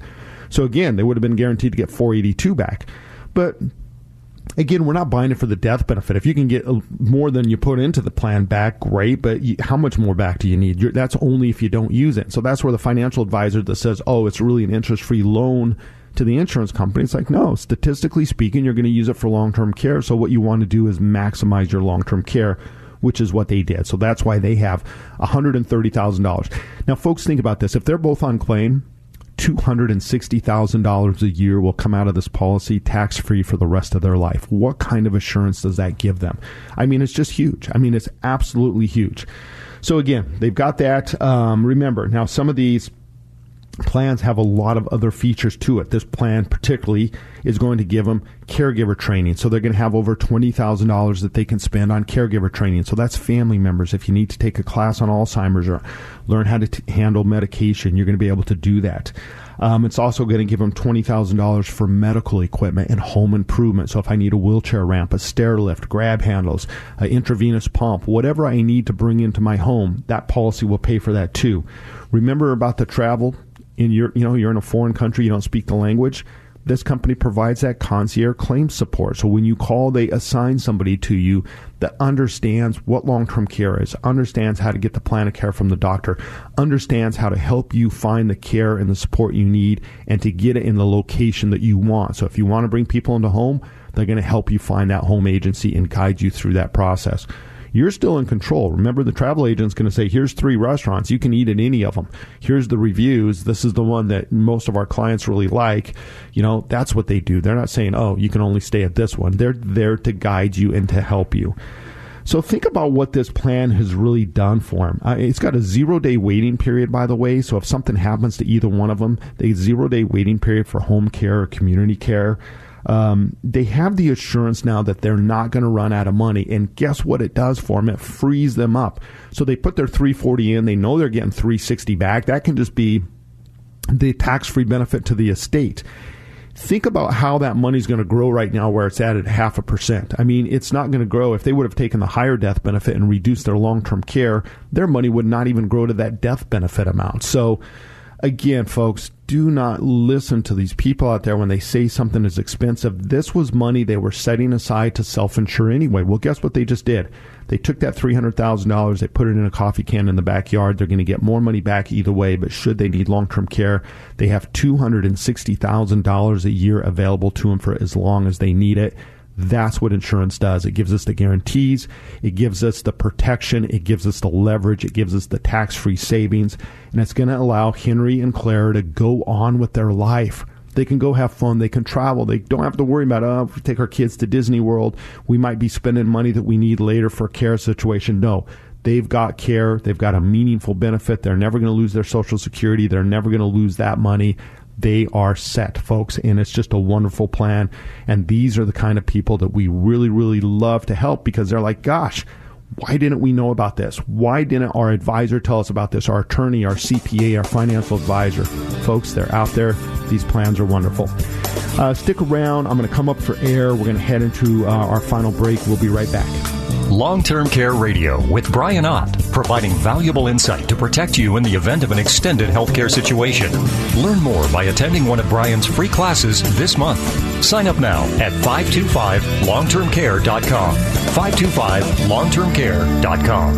So again, they would have been guaranteed to get four hundred eighty-two thousand dollars back. But again, we're not buying it for the death benefit. If you can get more than you put into the plan back, great, but you, how much more back do you need? You're, that's only if you don't use it. So that's where the financial advisor that says, oh, it's really an interest-free loan to the insurance company. It's like, no, statistically speaking, you're going to use it for long-term care. So what you want to do is maximize your long-term care, which is what they did. So that's why they have one hundred thirty thousand dollars. Now, folks, think about this. If they're both on claim, two hundred sixty thousand dollars a year will come out of this policy tax-free for the rest of their life. What kind of assurance does that give them? I mean, it's just huge. I mean, it's absolutely huge. So again, they've got that. Um, remember, now some of these plans have a lot of other features to it. This plan particularly is going to give them caregiver training. So they're going to have over twenty thousand dollars that they can spend on caregiver training. So that's family members. If you need to take a class on Alzheimer's or learn how to t- handle medication, you're going to be able to do that. Um, it's also going to give them twenty thousand dollars for medical equipment and home improvement. So if I need a wheelchair ramp, a stair lift, grab handles, an intravenous pump, whatever I need to bring into my home, that policy will pay for that too. Remember about the travel. In your, you know, you're in a foreign country, you don't speak the language. This company provides that concierge claim support. So when you call, they assign somebody to you that understands what long-term care is, understands how to get the plan of care from the doctor, understands how to help you find the care and the support you need, and to get it in the location that you want. So if you want to bring people into home, they're going to help you find that home agency and guide you through that process. You're still in control. Remember, the travel agent's going to say, here's three restaurants. You can eat at any of them. Here's the reviews. This is the one that most of our clients really like. You know, that's what they do. They're not saying, oh, you can only stay at this one. They're there to guide you and to help you. So think about what this plan has really done for them. Uh, it's got a zero-day waiting period, by the way. So if something happens to either one of them, they zero-day waiting period for home care or community care. Um, they have the assurance now that they're not going to run out of money. And guess what it does for them? It frees them up. So they put their three forty in. They know they're getting three sixty back. That can just be the tax-free benefit to the estate. Think about how that money's going to grow right now where it's at at half a percent. I mean, it's not going to grow. If they would have taken the higher death benefit and reduced their long-term care, their money would not even grow to that death benefit amount. So again, folks, do not listen to these people out there when they say something is expensive. This was money they were setting aside to self-insure anyway. Well, guess what they just did? They took that three hundred thousand dollars, they put it in a coffee can in the backyard. They're going to get more money back either way, but should they need long-term care, they have two hundred sixty thousand dollars a year available to them for as long as they need it. That's what insurance does. It gives us the guarantees. It gives us the protection. It gives us the leverage. It gives us the tax-free savings. And it's going to allow Henry and Claire to go on with their life. They can go have fun. They can travel. They don't have to worry about, oh, if we take our kids to Disney World, we might be spending money that we need later for a care situation. No. They've got care. They've got a meaningful benefit. They're never going to lose their Social Security. They're never going to lose that money. They are set, folks, and it's just a wonderful plan. And these are the kind of people that we really, really love to help, because they're like, gosh, why didn't we know about this? Why didn't our advisor tell us about this? Our attorney, our C P A, our financial advisor. Folks, they're out there. These plans are wonderful. Uh, stick around. I'm going to come up for air. We're going to head into uh, our final break. We'll be right back. Long-Term Care Radio with Brian Ott, providing valuable insight to protect you in the event of an extended healthcare situation. Learn more by attending one of Brian's free classes this month. Sign up now at five two five long term care dot com. five two five long term care dot com.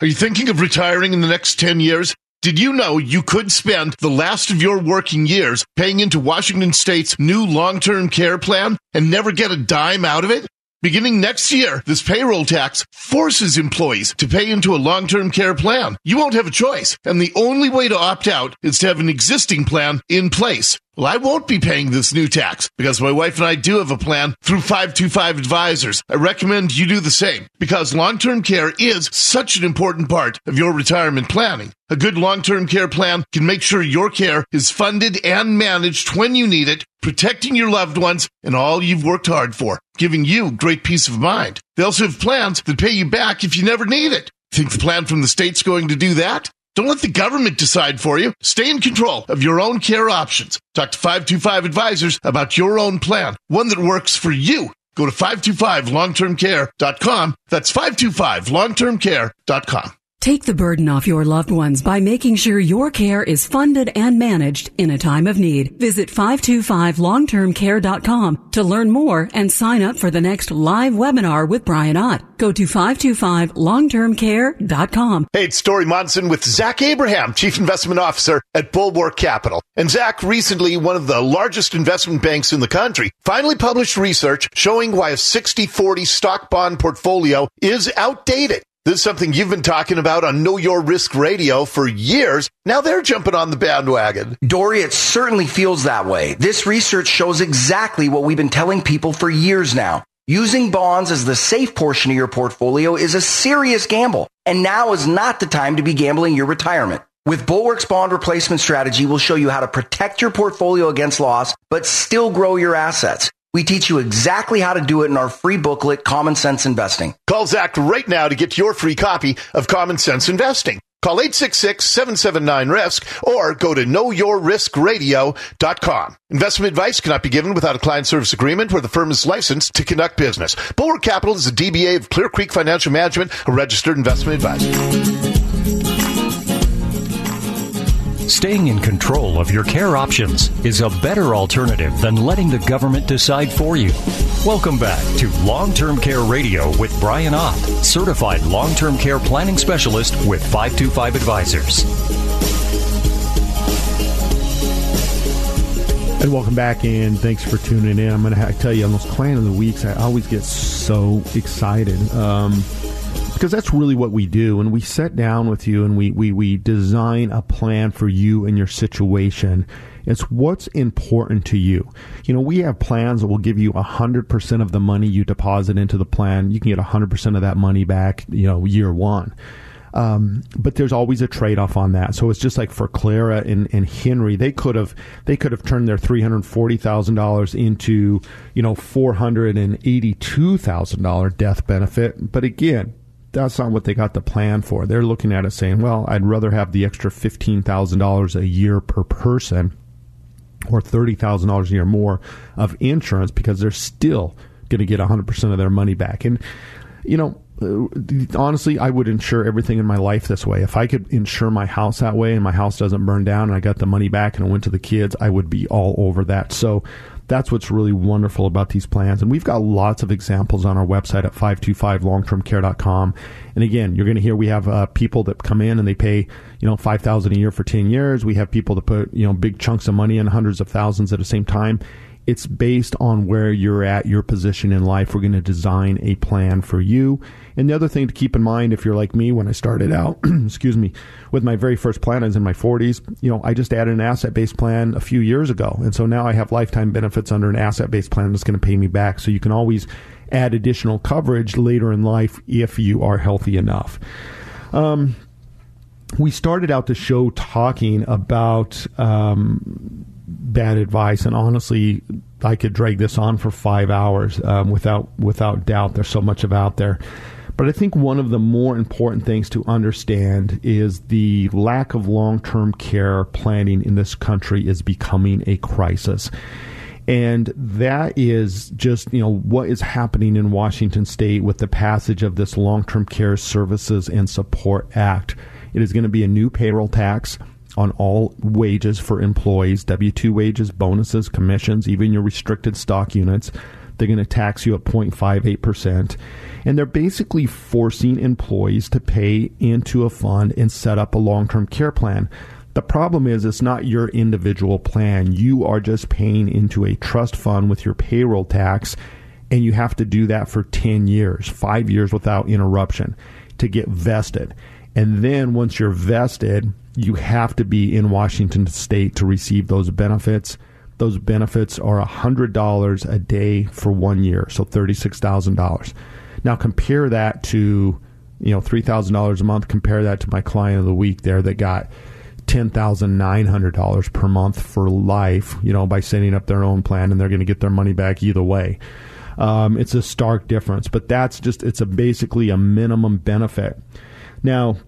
Are you thinking of retiring in the next ten years? Did you know you could spend the last of your working years paying into Washington State's new long-term care plan and never get a dime out of it? Beginning next year, this payroll tax forces employees to pay into a long-term care plan. You won't have a choice, and the only way to opt out is to have an existing plan in place. Well, I won't be paying this new tax because my wife and I do have a plan through five two five Advisors. I recommend you do the same, because long-term care is such an important part of your retirement planning. A good long-term care plan can make sure your care is funded and managed when you need it, protecting your loved ones and all you've worked hard for, giving you great peace of mind. They also have plans that pay you back if you never need it. Think the plan from the state's going to do that? Don't let the government decide for you. Stay in control of your own care options. Talk to five two five Advisors about your own plan, one that works for you. Go to five two five long term care dot com. That's five two five long term care dot com. Take the burden off your loved ones by making sure your care is funded and managed in a time of need. Visit five two five long term care dot com to learn more and sign up for the next live webinar with Brian Ott. Go to five two five long term care dot com. Hey, it's Dori Monson with Zach Abraham, Chief Investment Officer at Bulwark Capital. And Zach, recently one of the largest investment banks in the country, finally published research showing why a sixty forty stock bond portfolio is outdated. This is something you've been talking about on Know Your Risk Radio for years. Now they're jumping on the bandwagon. Dori, it certainly feels that way. This research shows exactly what we've been telling people for years now. Using bonds as the safe portion of your portfolio is a serious gamble, and now is not the time to be gambling your retirement. With Bulwark's bond replacement strategy, we'll show you how to protect your portfolio against loss, but still grow your assets. We teach you exactly how to do it in our free booklet, Common Sense Investing. Call Zach right now to get your free copy of Common Sense Investing. Call eight six six seven seven nine risk or go to know your risk radio dot com. Investment advice cannot be given without a client service agreement where the firm is licensed to conduct business. Bulwark Capital is a D B A of Clear Creek Financial Management, a registered investment advisor. Staying in control of your care options is a better alternative than letting the government decide for you. Welcome back to Long-Term Care Radio with Brian Ott, certified long-term care planning specialist with five two five Advisors. And welcome back, and thanks for tuning in. I'm going to tell you, on those Clan of the Weeks, I always get so excited. Um... Because that's really what we do, and we sit down with you and we, we, we design a plan for you and your situation. It's what's important to you. You know, we have plans that will give you one hundred percent of the money you deposit into the plan. You can get one hundred percent of that money back, you know, year one. Um, but there's always a trade-off on that. So it's just like for Clara and, and Henry, they could have they could have turned their three hundred forty thousand dollars into, you know, four hundred eighty-two thousand dollars death benefit. But again, that's not what they got the plan for. They're looking at it saying, well, I'd rather have the extra fifteen thousand dollars a year per person or thirty thousand dollars a year more of insurance, because they're still going to get one hundred percent of their money back. And, you know, honestly, I would insure everything in my life this way. If I could insure my house that way and my house doesn't burn down and I got the money back and it went to the kids, I would be all over that. So that's what's really wonderful about these plans. And we've got lots of examples on our website at five two five long term care dot com. And again, you're going to hear we have uh, people that come in and they pay, you know, five thousand dollars a year for ten years. We have people that put, you know, big chunks of money in, hundreds of thousands at the same time. It's based on where you're at, your position in life. We're going to design a plan for you. And the other thing to keep in mind, if you're like me, when I started out, excuse me, with my very first plan, I was in my forties. You know, I just added an asset-based plan a few years ago. And so now I have lifetime benefits under an asset-based plan that's going to pay me back. So you can always add additional coverage later in life if you are healthy enough. Um, we started out the show talking about um, bad advice, and honestly, I could drag this on for five hours um, without without doubt. There's so much of out there. But I think one of the more important things to understand is the lack of long-term care planning in this country is becoming a crisis. And that is just, you know, what is happening in Washington State with the passage of this Long-Term Care Services and Support Act. It is going to be a new payroll tax on all wages for employees, W two wages, bonuses, commissions, even your restricted stock units. They're going to tax you at zero point five eight percent. And they're basically forcing employees to pay into a fund and set up a long-term care plan. The problem is it's not your individual plan. You are just paying into a trust fund with your payroll tax, and you have to do that for ten years, five years without interruption to get vested. And then once you're vested, you have to be in Washington State to receive those benefits. Those benefits are one hundred dollars a day for one year, so thirty-six thousand dollars. Now compare that to, you know, three thousand dollars a month. Compare that to my client of the week there that got ten thousand nine hundred dollars per month for life, you know, by setting up their own plan, and they're going to get their money back either way. Um, it's a stark difference, but that's just, it's a basically a minimum benefit. Now,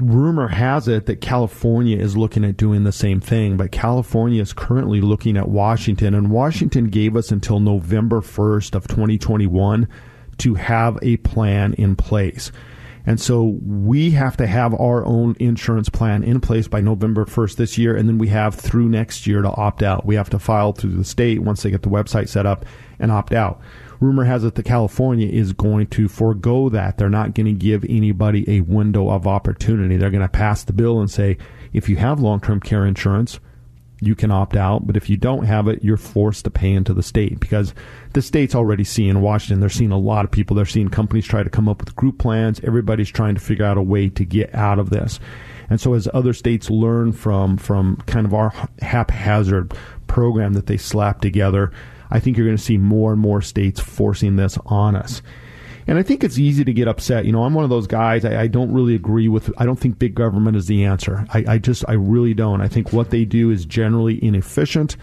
rumor has it that California is looking at doing the same thing, but California is currently looking at Washington, and Washington gave us until November first of twenty twenty-one to have a plan in place. And so we have to have our own insurance plan in place by November first this year, and then we have through next year to opt out. We have to file through the state once they get the website set up and opt out. Rumor has it that California is going to forego that. They're not going to give anybody a window of opportunity. They're going to pass the bill and say, if you have long-term care insurance, you can opt out, but if you don't have it, you're forced to pay into the state, because the state's already seeing Washington. They're seeing a lot of people. They're seeing companies try to come up with group plans. Everybody's trying to figure out a way to get out of this. And so as other states learn from from kind of our haphazard program that they slap together, I think you're going to see more and more states forcing this on us. And I think it's easy to get upset. You know, I'm one of those guys, I, I don't really agree with, I don't think big government is the answer. I, I just, I really don't. I think what they do is generally inefficient.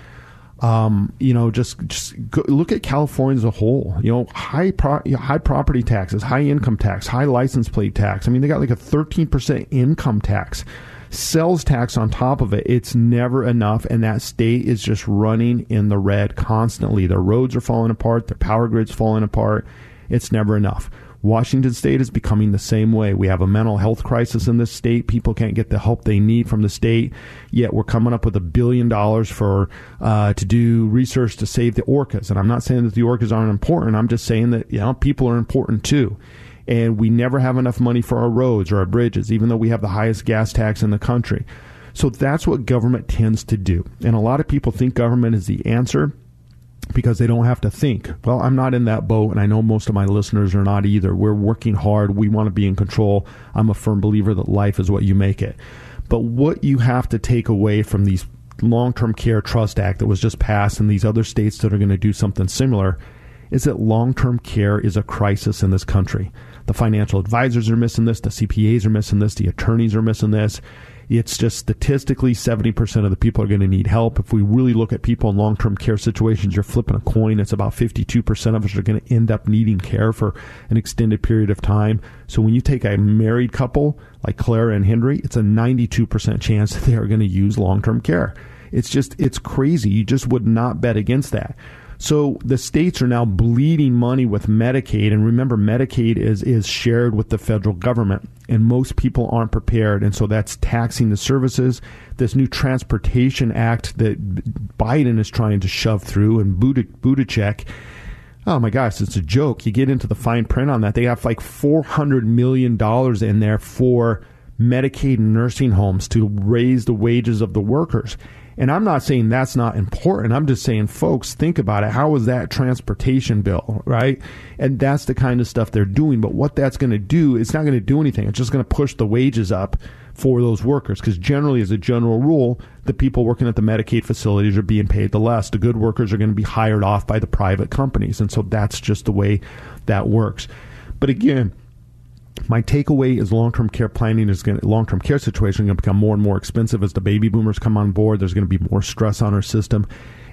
Um, you know, just, just go, look at California as a whole. You know, high pro, high property taxes, high income tax, high license plate tax. I mean, they got like a thirteen percent income tax, sales tax on top of it. It's never enough, and that state is just running in the red constantly. Their roads are falling apart, their power grid's falling apart. It's never enough. Washington State is becoming the same way. We have a mental health crisis in this state. People can't get the help they need from the state, yet we're coming up with a billion dollars for uh, to do research to save the orcas. And I'm not saying that the orcas aren't important. I'm just saying that, you know, people are important too. And we never have enough money for our roads or our bridges, even though we have the highest gas tax in the country. So that's what government tends to do. And a lot of people think government is the answer, because they don't have to think. Well, I'm not in that boat, and I know most of my listeners are not either. We're working hard. We want to be in control. I'm a firm believer that life is what you make it. But what you have to take away from these Long-Term Care Trust Act that was just passed and these other states that are going to do something similar is that long-term care is a crisis in this country. The financial advisors are missing this. The C P As are missing this. The attorneys are missing this. It's just statistically seventy percent of the people are going to need help. If we really look at people in long-term care situations, you're flipping a coin. It's about fifty-two percent of us are going to end up needing care for an extended period of time. So when you take a married couple like Clara and Henry, it's a ninety-two percent chance that they are going to use long-term care. It's just, it's crazy. You just would not bet against that. So the states are now bleeding money with Medicaid. And remember, Medicaid is, is shared with the federal government, and most people aren't prepared. And so that's taxing the services. This new Transportation Act that Biden is trying to shove through and Buttigieg, oh my gosh, it's a joke. You get into the fine print on that. They have like four hundred million dollars in there for Medicaid nursing homes to raise the wages of the workers. And I'm not saying that's not important. I'm just saying, folks, think about it. How is that transportation bill, right? And that's the kind of stuff they're doing. But what that's going to do, it's not going to do anything. It's just going to push the wages up for those workers, because generally, as a general rule, the people working at the Medicaid facilities are being paid the less. The good workers are going to be hired off by the private companies. And so that's just the way that works. But again, my takeaway is long-term care planning is going to, long-term care situation is going to become more and more expensive as the baby boomers come on board. There's going to be more stress on our system.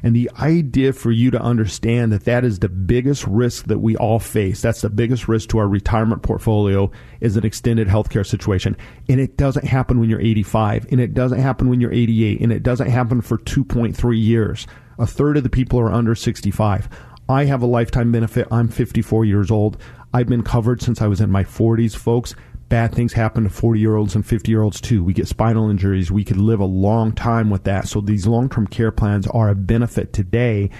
And the idea for you to understand that that is the biggest risk that we all face. That's the biggest risk to our retirement portfolio is an extended healthcare situation. And it doesn't happen when you're eighty-five, and it doesn't happen when you're eighty-eight, and it doesn't happen for two point three years. A third of the people are under sixty-five. I have a lifetime benefit. I'm fifty-four years old. I've been covered since I was in my forties, folks. Bad things happen to forty-year-olds and fifty-year-olds too. We get spinal injuries. We could live a long time with that. So these long-term care plans are a benefit today.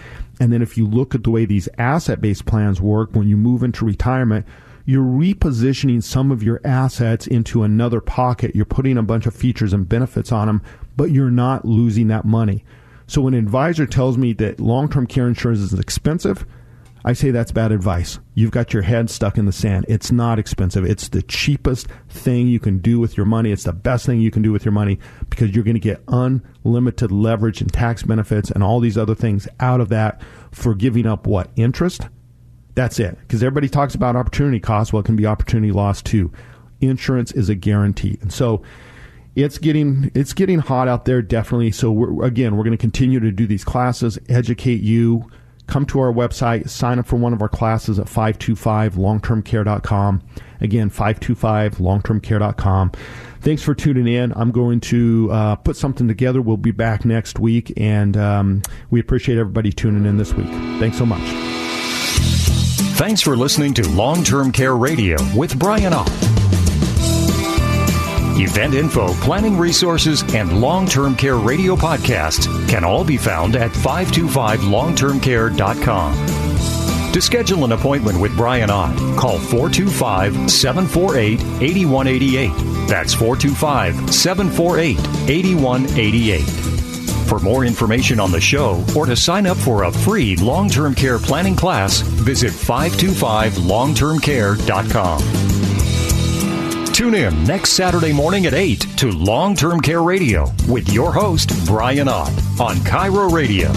And then if you look at the way these asset-based plans work, when you move into retirement, you're repositioning some of your assets into another pocket. You're putting a bunch of features and benefits on them, but you're not losing that money. So when an advisor tells me that long-term care insurance is expensive, I say that's bad advice. You've got your head stuck in the sand. It's not expensive. It's the cheapest thing you can do with your money. It's the best thing you can do with your money, because you're going to get unlimited leverage and tax benefits and all these other things out of that for giving up what? Interest? That's it. Because everybody talks about opportunity cost. Well, it can be opportunity loss too. Insurance is a guarantee. And so It's getting it's getting hot out there, definitely. So, we're, again, we're going to continue to do these classes, educate you. Come to our website, sign up for one of our classes at five two five long term care dot com. Again, five two five long term care dot com. Thanks for tuning in. I'm going to uh, put something together. We'll be back next week, and um, we appreciate everybody tuning in this week. Thanks so much. Thanks for listening to Long-Term Care Radio with Brian Ott. Event info, planning resources, and long-term care radio podcasts can all be found at five two five long term care dot com. To schedule an appointment with Brian Ott, call four two five, seven four eight, eight one eight eight. That's four two five, seven four eight, eight one eight eight. For more information on the show or to sign up for a free long-term care planning class, visit five two five long term care dot com. Tune in next Saturday morning at eight to Long-Term Care Radio with your host, Brian Ott, on Kiro Radio.